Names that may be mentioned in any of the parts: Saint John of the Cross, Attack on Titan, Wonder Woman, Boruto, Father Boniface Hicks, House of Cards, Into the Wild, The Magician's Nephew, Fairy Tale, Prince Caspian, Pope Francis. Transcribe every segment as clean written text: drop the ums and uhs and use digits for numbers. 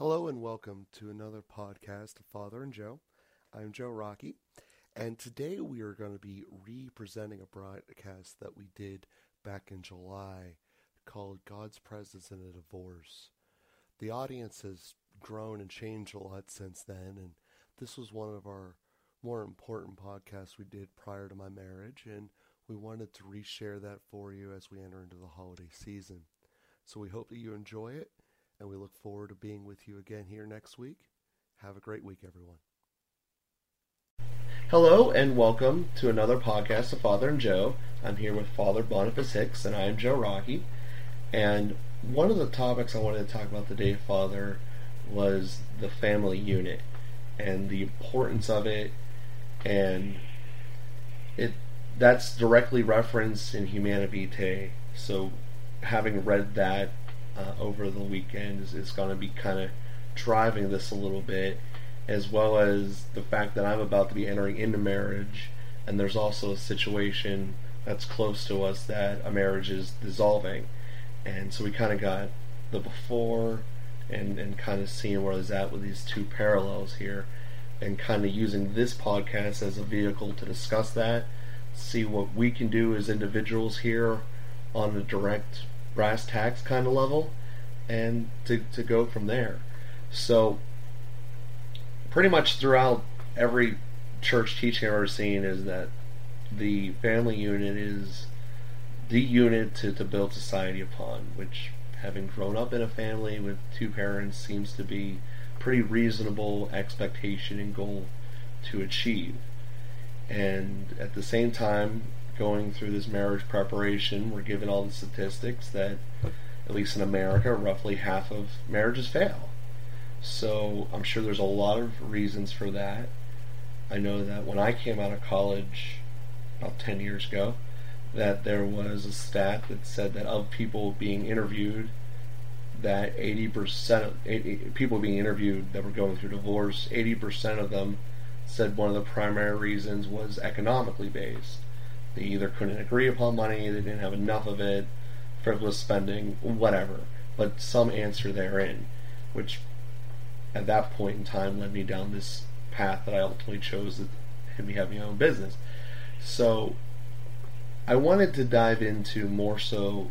Hello and welcome to another podcast of Father and Joe. I'm Joe Rocky, and today we are going to be representing a broadcast that we did back in July called God's Presence in a Divorce. The audience has grown and changed a lot since then, and this was one of our more important podcasts we did prior to my marriage, and we wanted to reshare that for you as we enter into the holiday season. So we hope that you enjoy it. And we look forward to being with you again here next week. Have a great week, everyone. Hello, and welcome to another podcast of Father and Joe. I'm here with Father Boniface Hicks, and I am Joe Rocky. And one of the topics I wanted to talk about today, Father, was the family unit and the importance of it. And that's directly referenced in Humanae Vitae. So having read that, over the weekend is going to be kind of driving this a little bit, as well as the fact that I'm about to be entering into marriage, and there's also a situation that's close to us that a marriage is dissolving, and so we kind of got the before and kind of seeing where it's at with these two parallels here, and kind of using this podcast as a vehicle to discuss that, see what we can do as individuals here on the direct brass tacks kind of level, and to go from there. So pretty much throughout every church teaching I've ever seen is that the family unit is the unit to build society upon, which, having grown up in a family with two parents, seems to be pretty reasonable expectation and goal to achieve. And at the same time, going through this marriage preparation, we're given all the statistics that, at least in America, roughly half of marriages fail. So I'm sure there's a lot of reasons for that. I know that when I came out of college about 10 years ago, that there was a stat that said that of people being interviewed, that 80% of people being interviewed that were going through divorce, 80% of them said one of the primary reasons was economically based. They either couldn't agree upon money, they didn't have enough of it, frivolous spending, whatever. But some answer therein, which at that point in time led me down this path that I ultimately chose that had me have my own business. So I wanted to dive into more so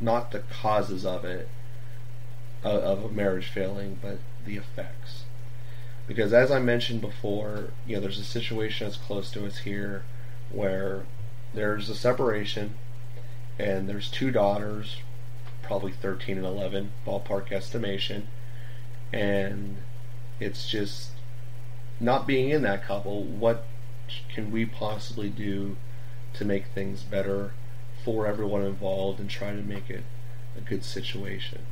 not the causes of it, of a marriage failing, but the effects. Because as I mentioned before, you know, there's a situation that's close to us here, where there's a separation and there's two daughters, probably 13 and 11, ballpark estimation, and it's just not being in that couple. What can we possibly do to make things better for everyone involved and try to make it a good situation?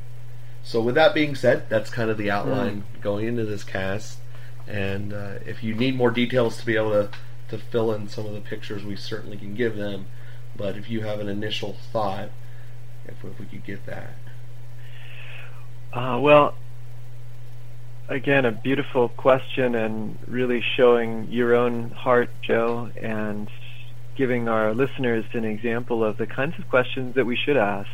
So with that being said, that's kind of the outline going into this cast, and if you need more details to be able to fill in some of the pictures, we certainly can give them. But if you have an initial thought, if we could get that. Well, again, a beautiful question, and really showing your own heart, Joe, and giving our listeners an example of the kinds of questions that we should ask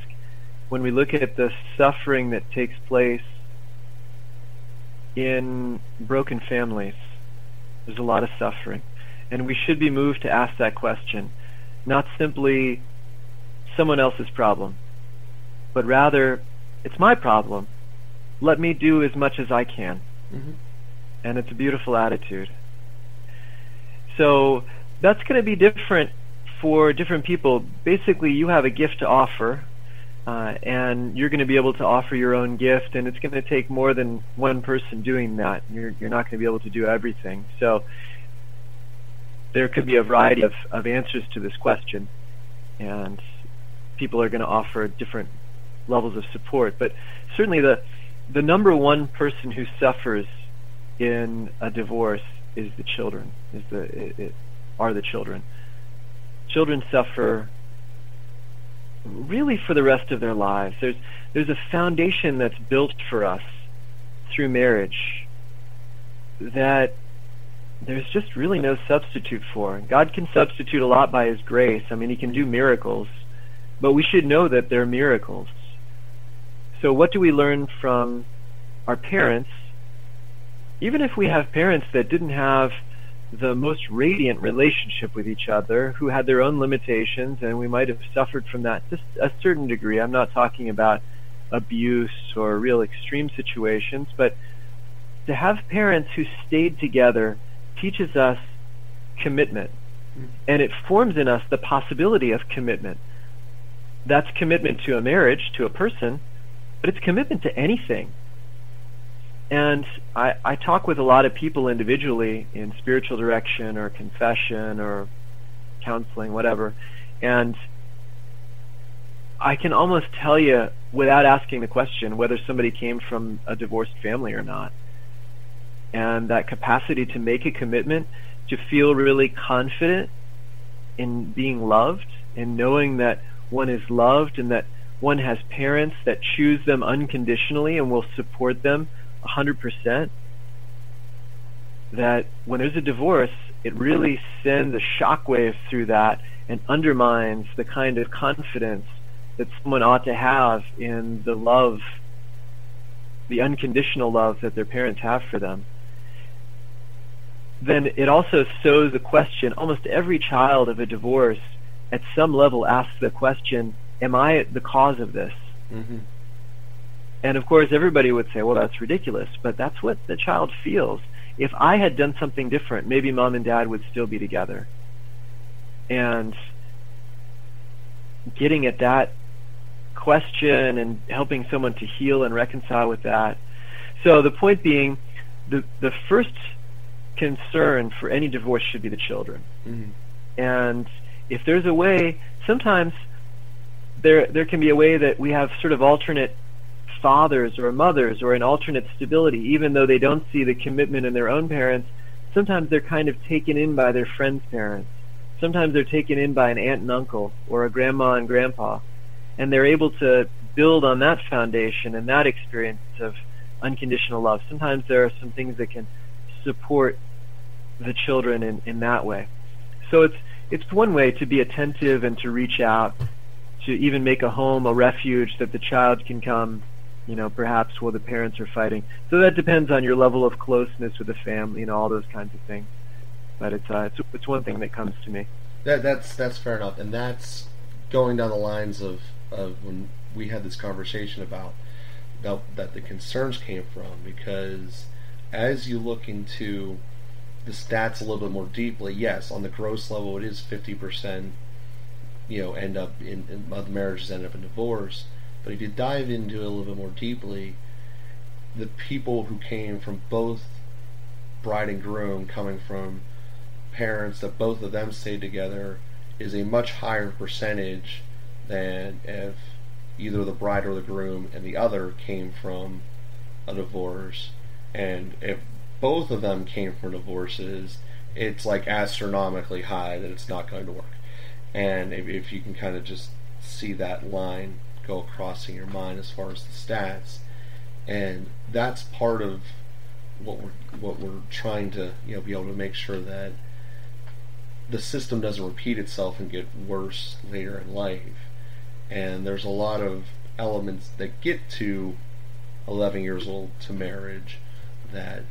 when we look at the suffering that takes place in broken families. There's a lot of suffering. And we should be moved to ask that question, not simply someone else's problem, but rather, it's my problem. Let me do as much as I can. Mm-hmm. And it's a beautiful attitude. So that's going to be different for different people. Basically, you have a gift to offer, and you're going to be able to offer your own gift, and it's going to take more than one person doing that. You're not going to be able to do everything. So there could be a variety of answers to this question, and people are going to offer different levels of support. But certainly the number one person who suffers in a divorce is the children. Are the children. Children suffer really for the rest of their lives. There's a foundation that's built for us through marriage that there's just really no substitute for. God can substitute a lot by His grace. I mean, He can do miracles, but we should know that they're miracles. So what do we learn from our parents, even if we have parents that didn't have the most radiant relationship with each other, who had their own limitations, and we might have suffered from that to a certain degree. I'm not talking about abuse or real extreme situations, but to have parents who stayed together teaches us commitment, and it forms in us the possibility of commitment. That's commitment to a marriage, to a person, but it's commitment to anything. And I talk with a lot of people individually in spiritual direction or confession or counseling, whatever, and I can almost tell you without asking the question whether somebody came from a divorced family or not. And that capacity to make a commitment, to feel really confident in being loved and knowing that one is loved and that one has parents that choose them unconditionally and will support them 100%, that when there's a divorce, it really sends a shockwave through that and undermines the kind of confidence that someone ought to have in the love, the unconditional love that their parents have for them. Then it also sows the question, almost every child of a divorce at some level asks the question, am I the cause of this? Mm-hmm. And of course everybody would say, well, that's ridiculous, but that's what the child feels. If I had done something different, maybe mom and dad would still be together. And getting at that question and helping someone to heal and reconcile with that. So the point being, the first concern for any divorce should be the children. Mm-hmm. And if there's a way, sometimes there can be a way that we have sort of alternate fathers or mothers or an alternate stability, even though they don't see the commitment in their own parents. Sometimes they're kind of taken in by their friends' parents. Sometimes they're taken in by an aunt and uncle or a grandma and grandpa, and they're able to build on that foundation and that experience of unconditional love. Sometimes there are some things that can support the children in that way. So it's one way to be attentive and to reach out, to even make a home, a refuge that the child can come, you know, perhaps while the parents are fighting. So that depends on your level of closeness with the family, you know, all those kinds of things. But it's one thing that comes to me. That's fair enough, and that's going down the lines of when we had this conversation about that the concerns came from, because as you look into the stats a little bit more deeply, yes, on the gross level it is 50%, you know, end up in marriages end up in divorce. But if you dive into it a little bit more deeply, the people who came from both bride and groom coming from parents that both of them stayed together is a much higher percentage than if either the bride or the groom and the other came from a divorce. And if both of them came from divorces, it's like astronomically high that it's not going to work. And if you can kind of just see that line go across in your mind as far as the stats, and that's part of what we're trying to, you know, be able to make sure that the system doesn't repeat itself and get worse later in life. And there's a lot of elements that get to 11 years old to marriage that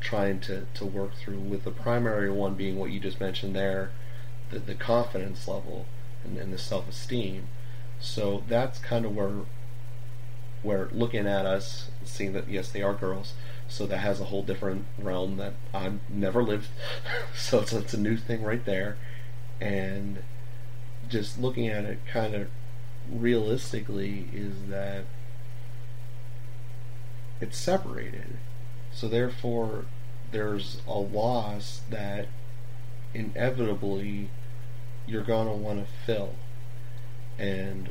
trying to work through, with the primary one being what you just mentioned there, the confidence level and the self-esteem. So that's kind of where looking at us, seeing that yes, they are girls, so that has a whole different realm that I've never lived. So it's a new thing right there. And just looking at it kind of realistically is that it's separated. So therefore, there's a loss that inevitably you're going to want to fill. And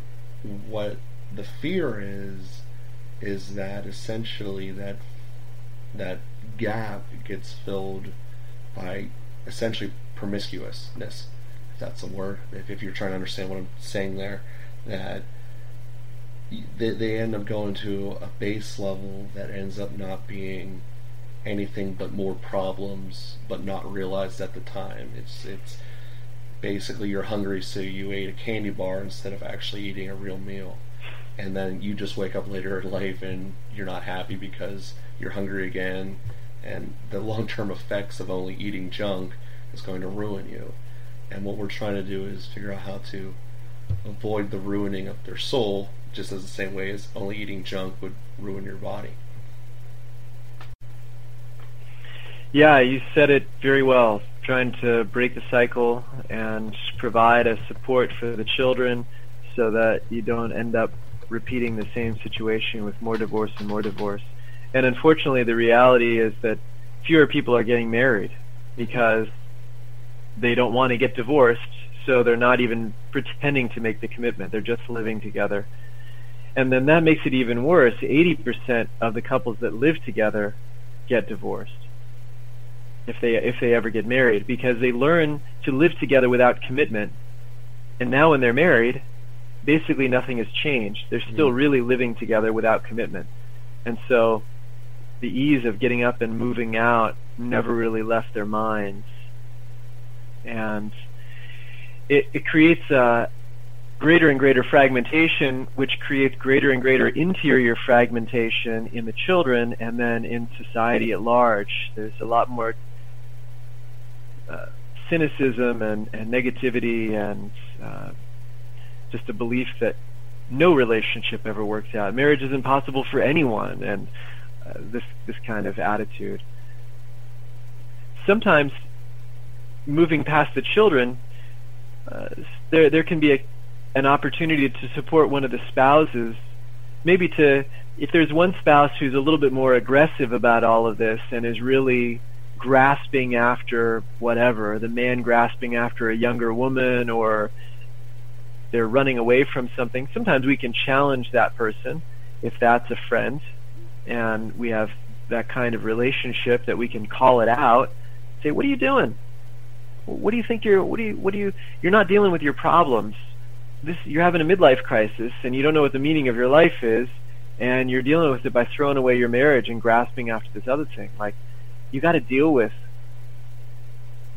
what the fear is that essentially that gap gets filled by essentially promiscuousness, if that's a word, if you're trying to understand what I'm saying there, that they end up going to a base level that ends up not being anything but more problems, but not realized at the time. It's basically you're hungry, so you ate a candy bar instead of actually eating a real meal. and then you just wake up later in life and you're not happy because you're hungry again, and the long-term effects of only eating junk is going to ruin you. And what we're trying to do is figure out how to avoid the ruining of their soul, just as the same way as only eating junk would ruin your body. Yeah, you said it very well. Trying to break the cycle and provide a support for the children so that you don't end up repeating the same situation with more divorce and more divorce. And unfortunately, the reality is that fewer people are getting married because they don't want to get divorced, so they're not even pretending to make the commitment. They're just living together. And then that makes it even worse. 80% of the couples that live together get divorced if they ever get married, because they learn to live together without commitment. And now when they're married, basically nothing has changed. They're still really living together without commitment. And so the ease of getting up and moving out never really left their minds. And it creates a greater and greater fragmentation, which creates greater and greater interior fragmentation in the children and then in society at large. There's a lot more cynicism and negativity and just a belief that no relationship ever works out. Marriage is impossible for anyone, and this kind of attitude. Sometimes, moving past the children, there can be an opportunity to support one of the spouses, maybe to, if there's one spouse who's a little bit more aggressive about all of this and is really grasping after whatever, the man grasping after a younger woman, or they're running away from something. Sometimes we can challenge that person if that's a friend and we have that kind of relationship, that we can call it out, say, what are you doing? What do you think you're not dealing with your problems. You're having a midlife crisis and you don't know what the meaning of your life is, and you're dealing with it by throwing away your marriage and grasping after this other thing. Like, you got to deal with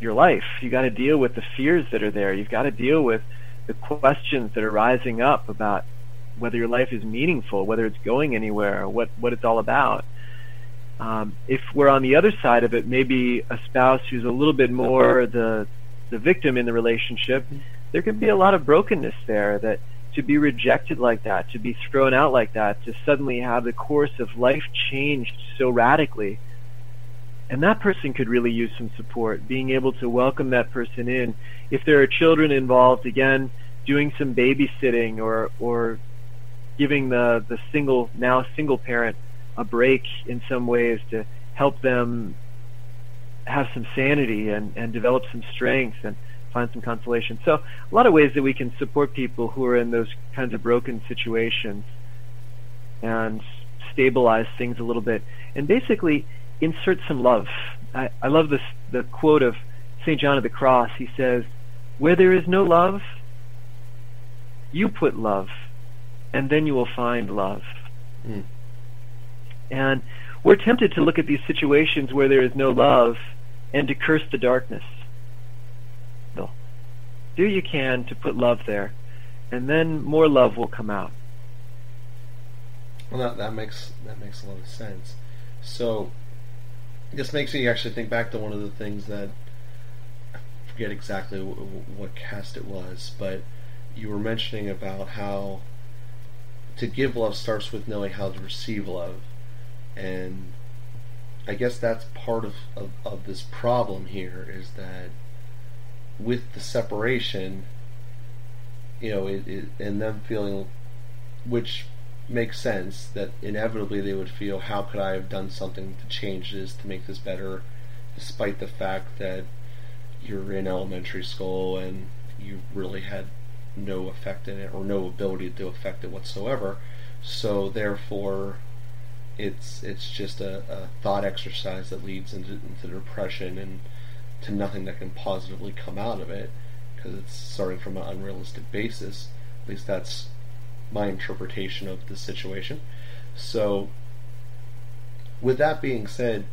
your life. You got to deal with the fears that are there. You've got to deal with the questions that are rising up about whether your life is meaningful, whether it's going anywhere, what it's all about. If we're on the other side of it, maybe a spouse who's a little bit more the victim in the relationship, there could be a lot of brokenness there, that to be rejected like that, to be thrown out like that, to suddenly have the course of life changed so radically. And that person could really use some support, being able to welcome that person in. If there are children involved, again, doing some babysitting or giving the single parent a break in some ways to help them have some sanity and develop some strength and find some consolation. So a lot of ways that we can support people who are in those kinds of broken situations and stabilize things a little bit, and basically insert some love. I love the quote of Saint John of the Cross. He says, where there is no love, you put love, and then you will find love. And we're tempted to look at these situations where there is no love and to curse the darkness. No. Do you can to put love there, and then more love will come out. Well, that makes a lot of sense. So this makes me actually think back to one of the things that, I forget exactly what cast it was, but you were mentioning about how to give love starts with knowing how to receive love. And I guess that's part of this problem here, is that with the separation, you know, and them feeling, which makes sense, that inevitably they would feel, how could I have done something to change this, to make this better, despite the fact that you're in elementary school and you really had no effect in it, or no ability to affect it whatsoever. So therefore, it's just a thought exercise that leads into depression and to nothing that can positively come out of it, because it's starting from an unrealistic basis. At least that's my interpretation of the situation. So with that being said,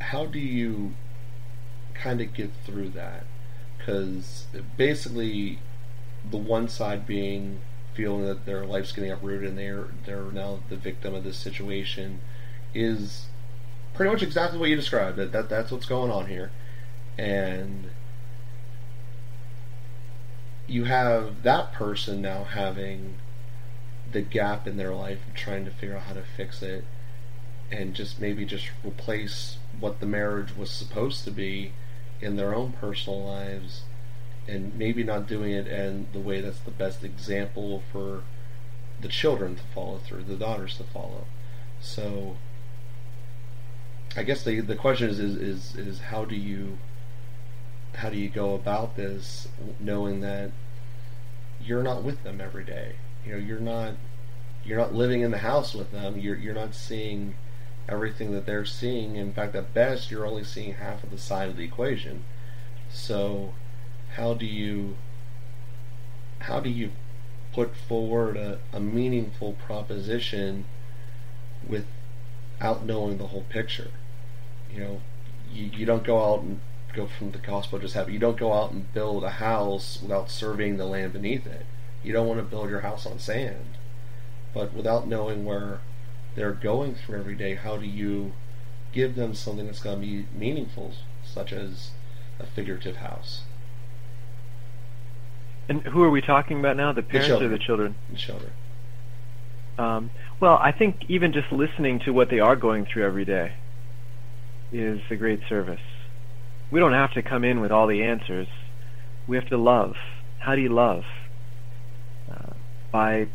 how do you kind of get through that? Because basically the one side being feeling that their life's getting uprooted and they're now the victim of this situation is pretty much exactly what you described. That's what's going on here. And you have that person now having the gap in their life and trying to figure out how to fix it, and just maybe just replace what the marriage was supposed to be in their own personal lives, and maybe not doing it in the way that's the best example for the children to follow through, the daughters to follow. So I guess the question is how do you go about this, knowing that you're not with them every day? You know, you're not living in the house with them. You're not seeing everything that they're seeing. In fact, at best, you're only seeing half of the side of the equation. So how do you put forward a meaningful proposition without knowing the whole picture? You know, you don't go out and go from the gospel just happened. You don't go out and build a house without surveying the land beneath it. You don't want to build your house on sand. But without knowing where they're going through every day, how do you give them something that's going to be meaningful, such as a figurative house? And who are we talking about now, the parents or the children? The children. Well, I think even just listening to what they are going through every day is a great service. We don't have to come in with all the answers. We have to love. How do you love? By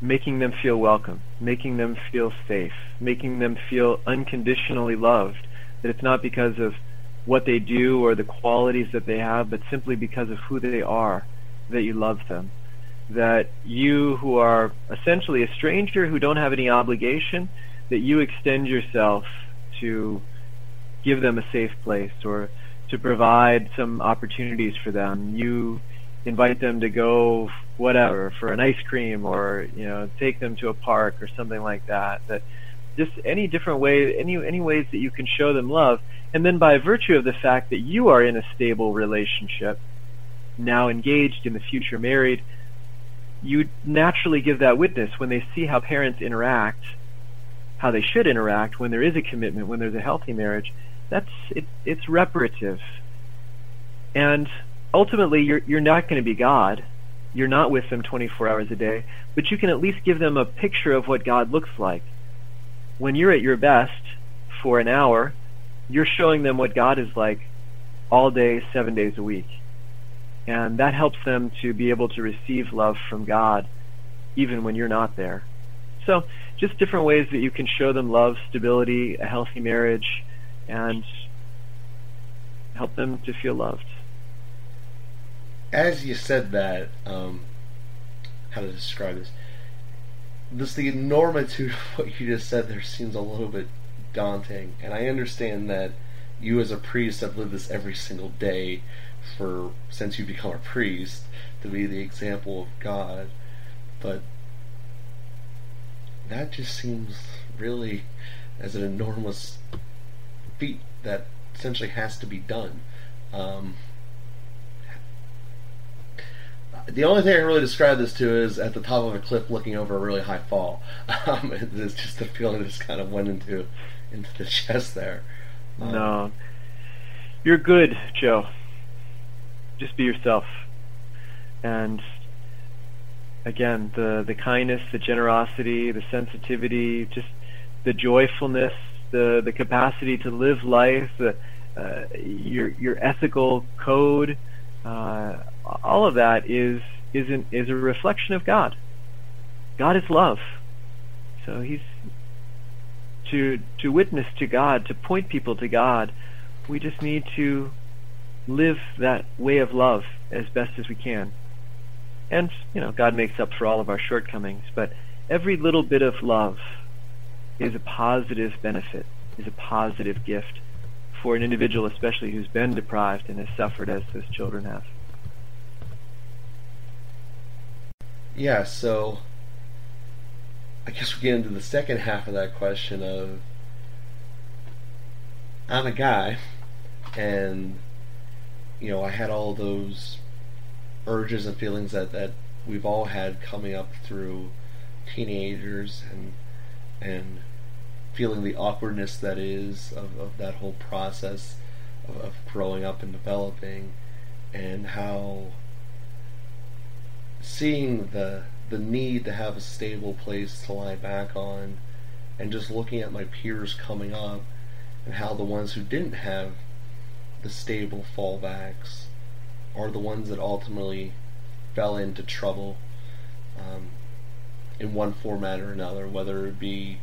making them feel welcome, making them feel safe, making them feel unconditionally loved, that it's not because of what they do or the qualities that they have, but simply because of who they are, that you love them. That you, who are essentially a stranger, who don't have any obligation, that you extend yourself to give them a safe place or to provide some opportunities for them. You invite them to go, whatever, for an ice cream, or, you know, take them to a park or something like that. That just any different way, any ways that you can show them love. And then by virtue of the fact that you are in a stable relationship, now engaged, in the future married, you naturally give that witness when they see how parents interact, how they should interact when there is a commitment, when there's a healthy marriage. That's it, it's reparative. And ultimately, you're not going to be God. You're not with them 24 hours a day, but you can at least give them a picture of what God looks like. When you're at your best for an hour, you're showing them what God is like all day, 7 days a week. And that helps them to be able to receive love from God even when you're not there. So just different ways that you can show them love, stability, a healthy marriage, and help them to feel loved. As you said that, how to describe this? The enormity of what you just said there seems a little bit daunting, and I understand that you as a priest have lived this every single day since you become a priest, to be the example of God, but that just seems really as an enormous feat that essentially has to be done. The only thing I can really describe this to is at the top of a cliff looking over a really high fall. It's just the feeling that just kind of went into the chest there. No. You're good, Joe. Just be yourself. And again, the kindness, the generosity, the sensitivity, just the joyfulness, the capacity to live life, your ethical code, all of that is a reflection of God. God is love, so He's to witness to God, to point people to God. We just need to live that way of love as best as we can. And, you know, God makes up for all of our shortcomings, but every little bit of love is a positive benefit, is a positive gift for an individual, especially who's been deprived and has suffered as those children have. Yeah, so I guess we get into the second half of that question of, I'm a guy, and, you know, I had all those urges and feelings that we've all had coming up through teenagers, and feeling the awkwardness that is of that whole process of growing up and developing, and how seeing the need to have a stable place to lie back on, and just looking at my peers coming up and how the ones who didn't have the stable fallbacks are the ones that ultimately fell into trouble in one format or another, whether it be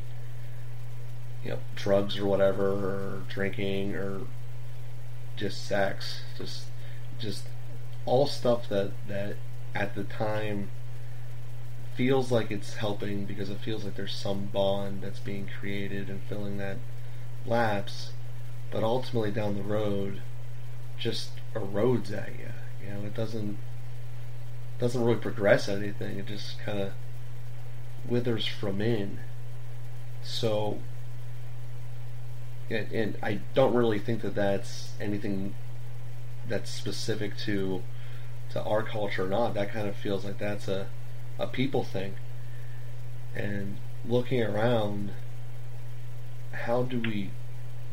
drugs or whatever, or drinking, or just sex, just all stuff that at the time feels like it's helping, because it feels like there's some bond that's being created and filling that lapse, but ultimately down the road just erodes at you. It doesn't really progress anything. It just kind of withers from in. So, and I don't really think that that's anything that's specific to our culture or not. That kind of feels like that's a people thing. And looking around, how do we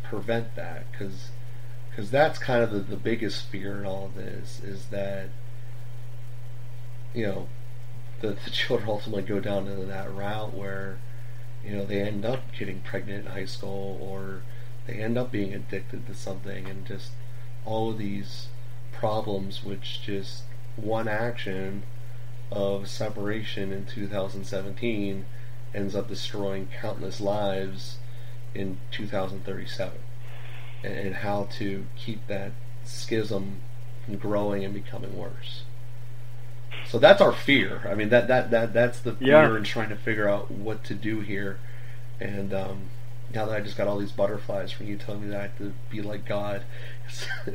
prevent that? Because that's kind of the biggest fear in all of this, is that the children ultimately go down into that route where they end up getting pregnant in high school, or they end up being addicted to something, and just all of these problems, which just one action of separation in 2017 ends up destroying countless lives in 2037, and how to keep that schism from growing and becoming worse. So that's our fear. I mean, that's the fear in trying to figure out what to do here. And now that I just got all these butterflies from you telling me that I have to be like God,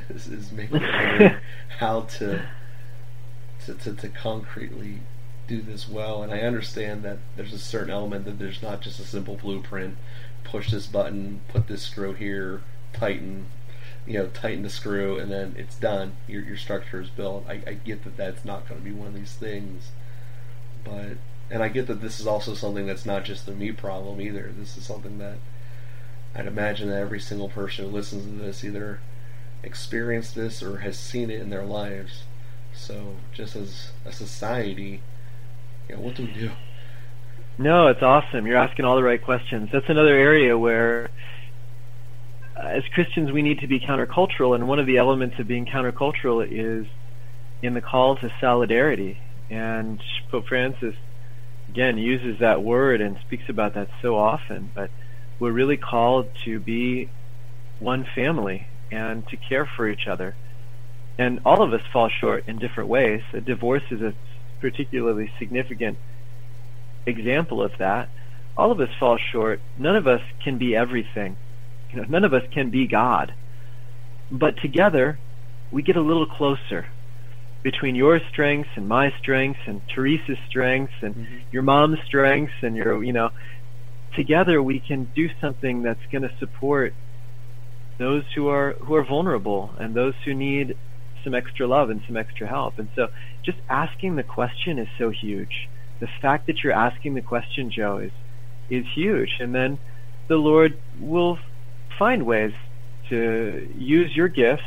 is making me wonder how to concretely do this well. And I understand that there's a certain element that there's not just a simple blueprint. Push this button, put this screw here, tighten the screw, and then it's done. Your structure is built. I get that that's not going to be one of these things, and I get that this is also something that's not just a me problem either. This is something that I'd imagine that every single person who listens to this either experienced this or has seen it in their lives. So just as a society, what do we do? No, it's awesome. You're asking all the right questions. That's another area where, as Christians, we need to be countercultural, and one of the elements of being countercultural is in the call to solidarity. And Pope Francis, again, uses that word and speaks about that so often, but we're really called to be one family and to care for each other. And all of us fall short in different ways. A divorce is a particularly significant example of that. All of us fall short. None of us can be everything. None of us can be God. But together, we get a little closer. Between your strengths and my strengths, and Teresa's strengths, and your mom's strengths, and together we can do something that's going to support those who are vulnerable and those who need some extra love and some extra help. And so, just asking the question is so huge. The fact that you're asking the question, Joe, is huge. And then the Lord will find ways to use your gifts,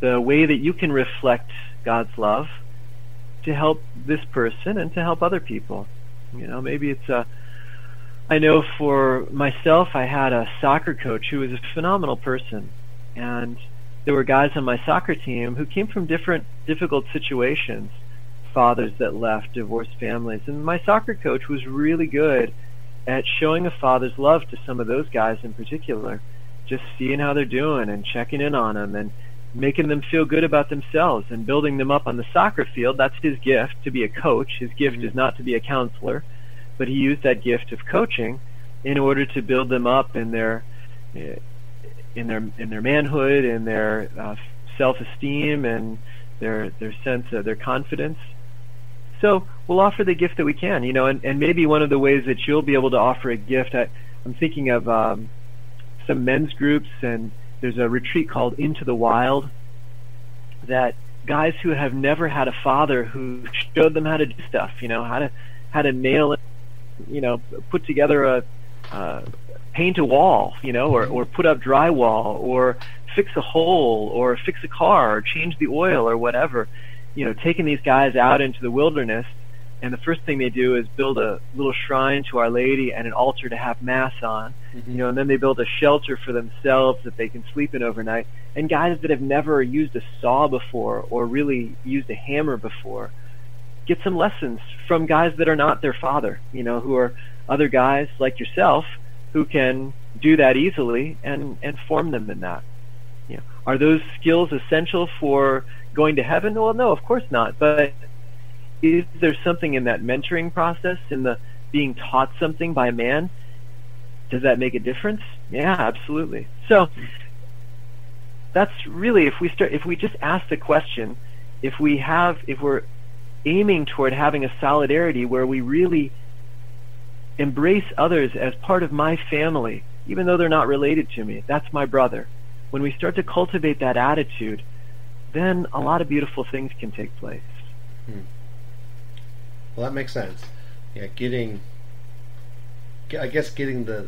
the way that you can reflect God's love, to help this person and to help other people. Maybe it's I know for myself, I had a soccer coach who was a phenomenal person, and there were guys on my soccer team who came from different difficult situations, fathers that left, divorced families, and my soccer coach was really good at showing a father's love to some of those guys in particular, just seeing how they're doing and checking in on them and making them feel good about themselves and building them up on the soccer field. That's his gift, to be a coach. His gift is not to be a counselor, but he used that gift of coaching in order to build them up in their manhood, in their self-esteem, and their sense of their confidence. So we'll offer the gift that we can, and maybe one of the ways that you'll be able to offer a gift, I'm thinking of some men's groups, and there's a retreat called Into the Wild that guys who have never had a father who showed them how to do stuff, you know, how to nail it, you know, put together a paint a wall, you know, or put up drywall, or fix a hole, or fix a car, or change the oil, or whatever. You know, taking these guys out into the wilderness, and the first thing they do is build a little shrine to Our Lady and an altar to have Mass on, you know, and then they build a shelter for themselves that they can sleep in overnight. And guys that have never used a saw before or really used a hammer before get some lessons from guys that are not their father, you know, who are other guys like yourself who can do that easily and form them in that. You know, are those skills essential for going to heaven? Well, no, of course not. But is there something in that mentoring process, in the being taught something by a man? Does that make a difference? Yeah, absolutely. So that's really, if we just ask the question, if we're aiming toward having a solidarity where we really embrace others as part of my family, even though they're not related to me, that's my brother. When we start to cultivate that attitude, then a lot of beautiful things can take place. Well, that makes sense. Yeah, I guess getting the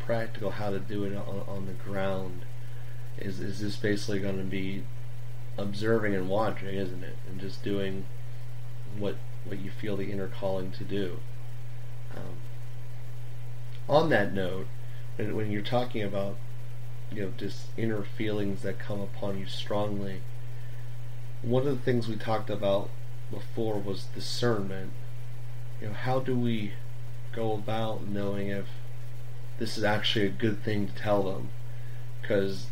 practical how to do it on the ground is just basically going to be observing and watching, isn't it? And just doing what you feel the inner calling to do. On that note, when you're talking about, you know, just inner feelings that come upon you strongly, one of the things we talked about before was discernment. You know, how do we go about knowing if this is actually a good thing to tell them? Because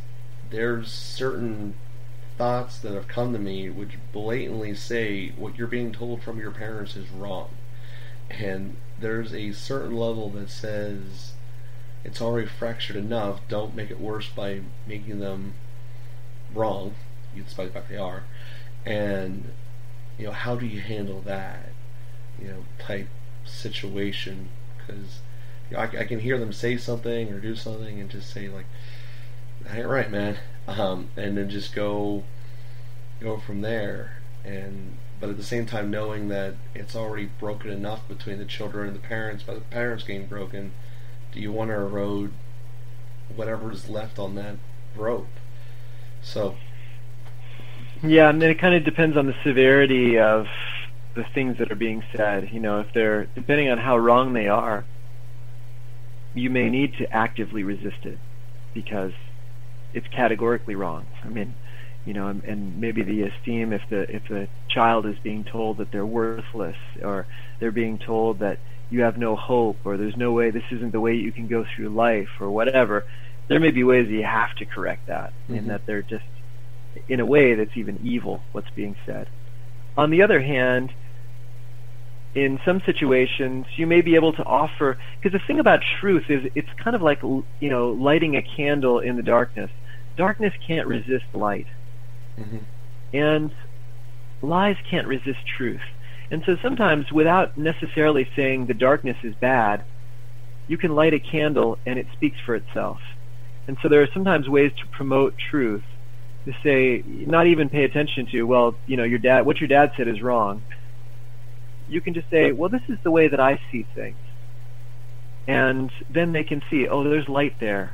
there's certain thoughts that have come to me which blatantly say what you're being told from your parents is wrong, and there's a certain level that says it's already fractured enough, don't make it worse by making them wrong, despite the fact they are. And you know, how do you handle that, you know, type situation? Because you know, I can hear them say something or do something and just say, like, that ain't right, man, and then just go from there. And but at the same time, knowing that it's already broken enough between the children and the parents, by the parents getting broken, do you want to erode whatever is left on that rope? So yeah, and then it kind of depends on the severity of the things that are being said. You know, if they're, depending on how wrong they are, you may need to actively resist it because it's categorically wrong. I mean, you know, and maybe the esteem, if the child is being told that they're worthless, or they're being told that you have no hope, or there's no way, this isn't the way you can go through life, or whatever, there may be ways that you have to correct that, and that they're just, in a way, that's even evil, what's being said. On the other hand, in some situations, you may be able to offer, because the thing about truth is it's kind of like, you know, lighting a candle in the darkness. Darkness can't resist light, and lies can't resist truth. And so sometimes, without necessarily saying the darkness is bad, you can light a candle and it speaks for itself. And so there are sometimes ways to promote truth, to say, not even pay attention to, well, you know, your dad, what your dad said is wrong. You can just say, well, this is the way that I see things. And then they can see, oh, there's light there.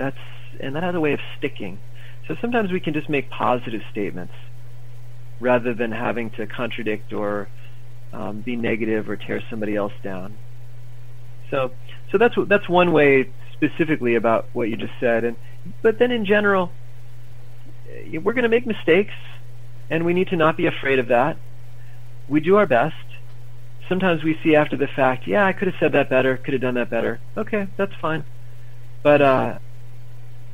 And that has a way of sticking. So sometimes we can just make positive statements rather than having to contradict or be negative or tear somebody else down. So that's one way specifically about what you just said. But then in general, we're going to make mistakes, and we need to not be afraid of that. We do our best. Sometimes we see after the fact, yeah, I could have said that better, could have done that better. Okay, that's fine. But,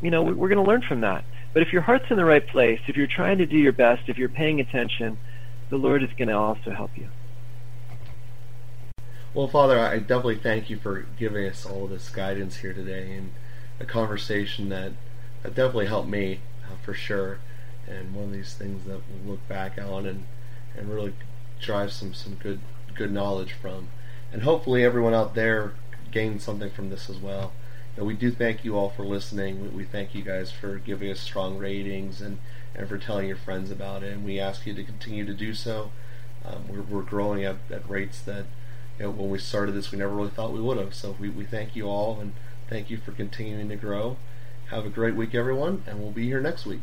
you know, we're going to learn from that. But if your heart's in the right place, if you're trying to do your best, if you're paying attention, the Lord is going to also help you. Well, Father, I definitely thank you for giving us all this guidance here today, and a conversation that definitely helped me, for sure, and one of these things that we'll look back on and really drive some good knowledge from. And hopefully everyone out there gains something from this as well. But we do thank you all for listening. We thank you guys for giving us strong ratings and for telling your friends about it. And we ask you to continue to do so. We're growing at rates that, you know, when we started this, we never really thought we would have. So we thank you all, and thank you for continuing to grow. Have a great week, everyone, and we'll be here next week.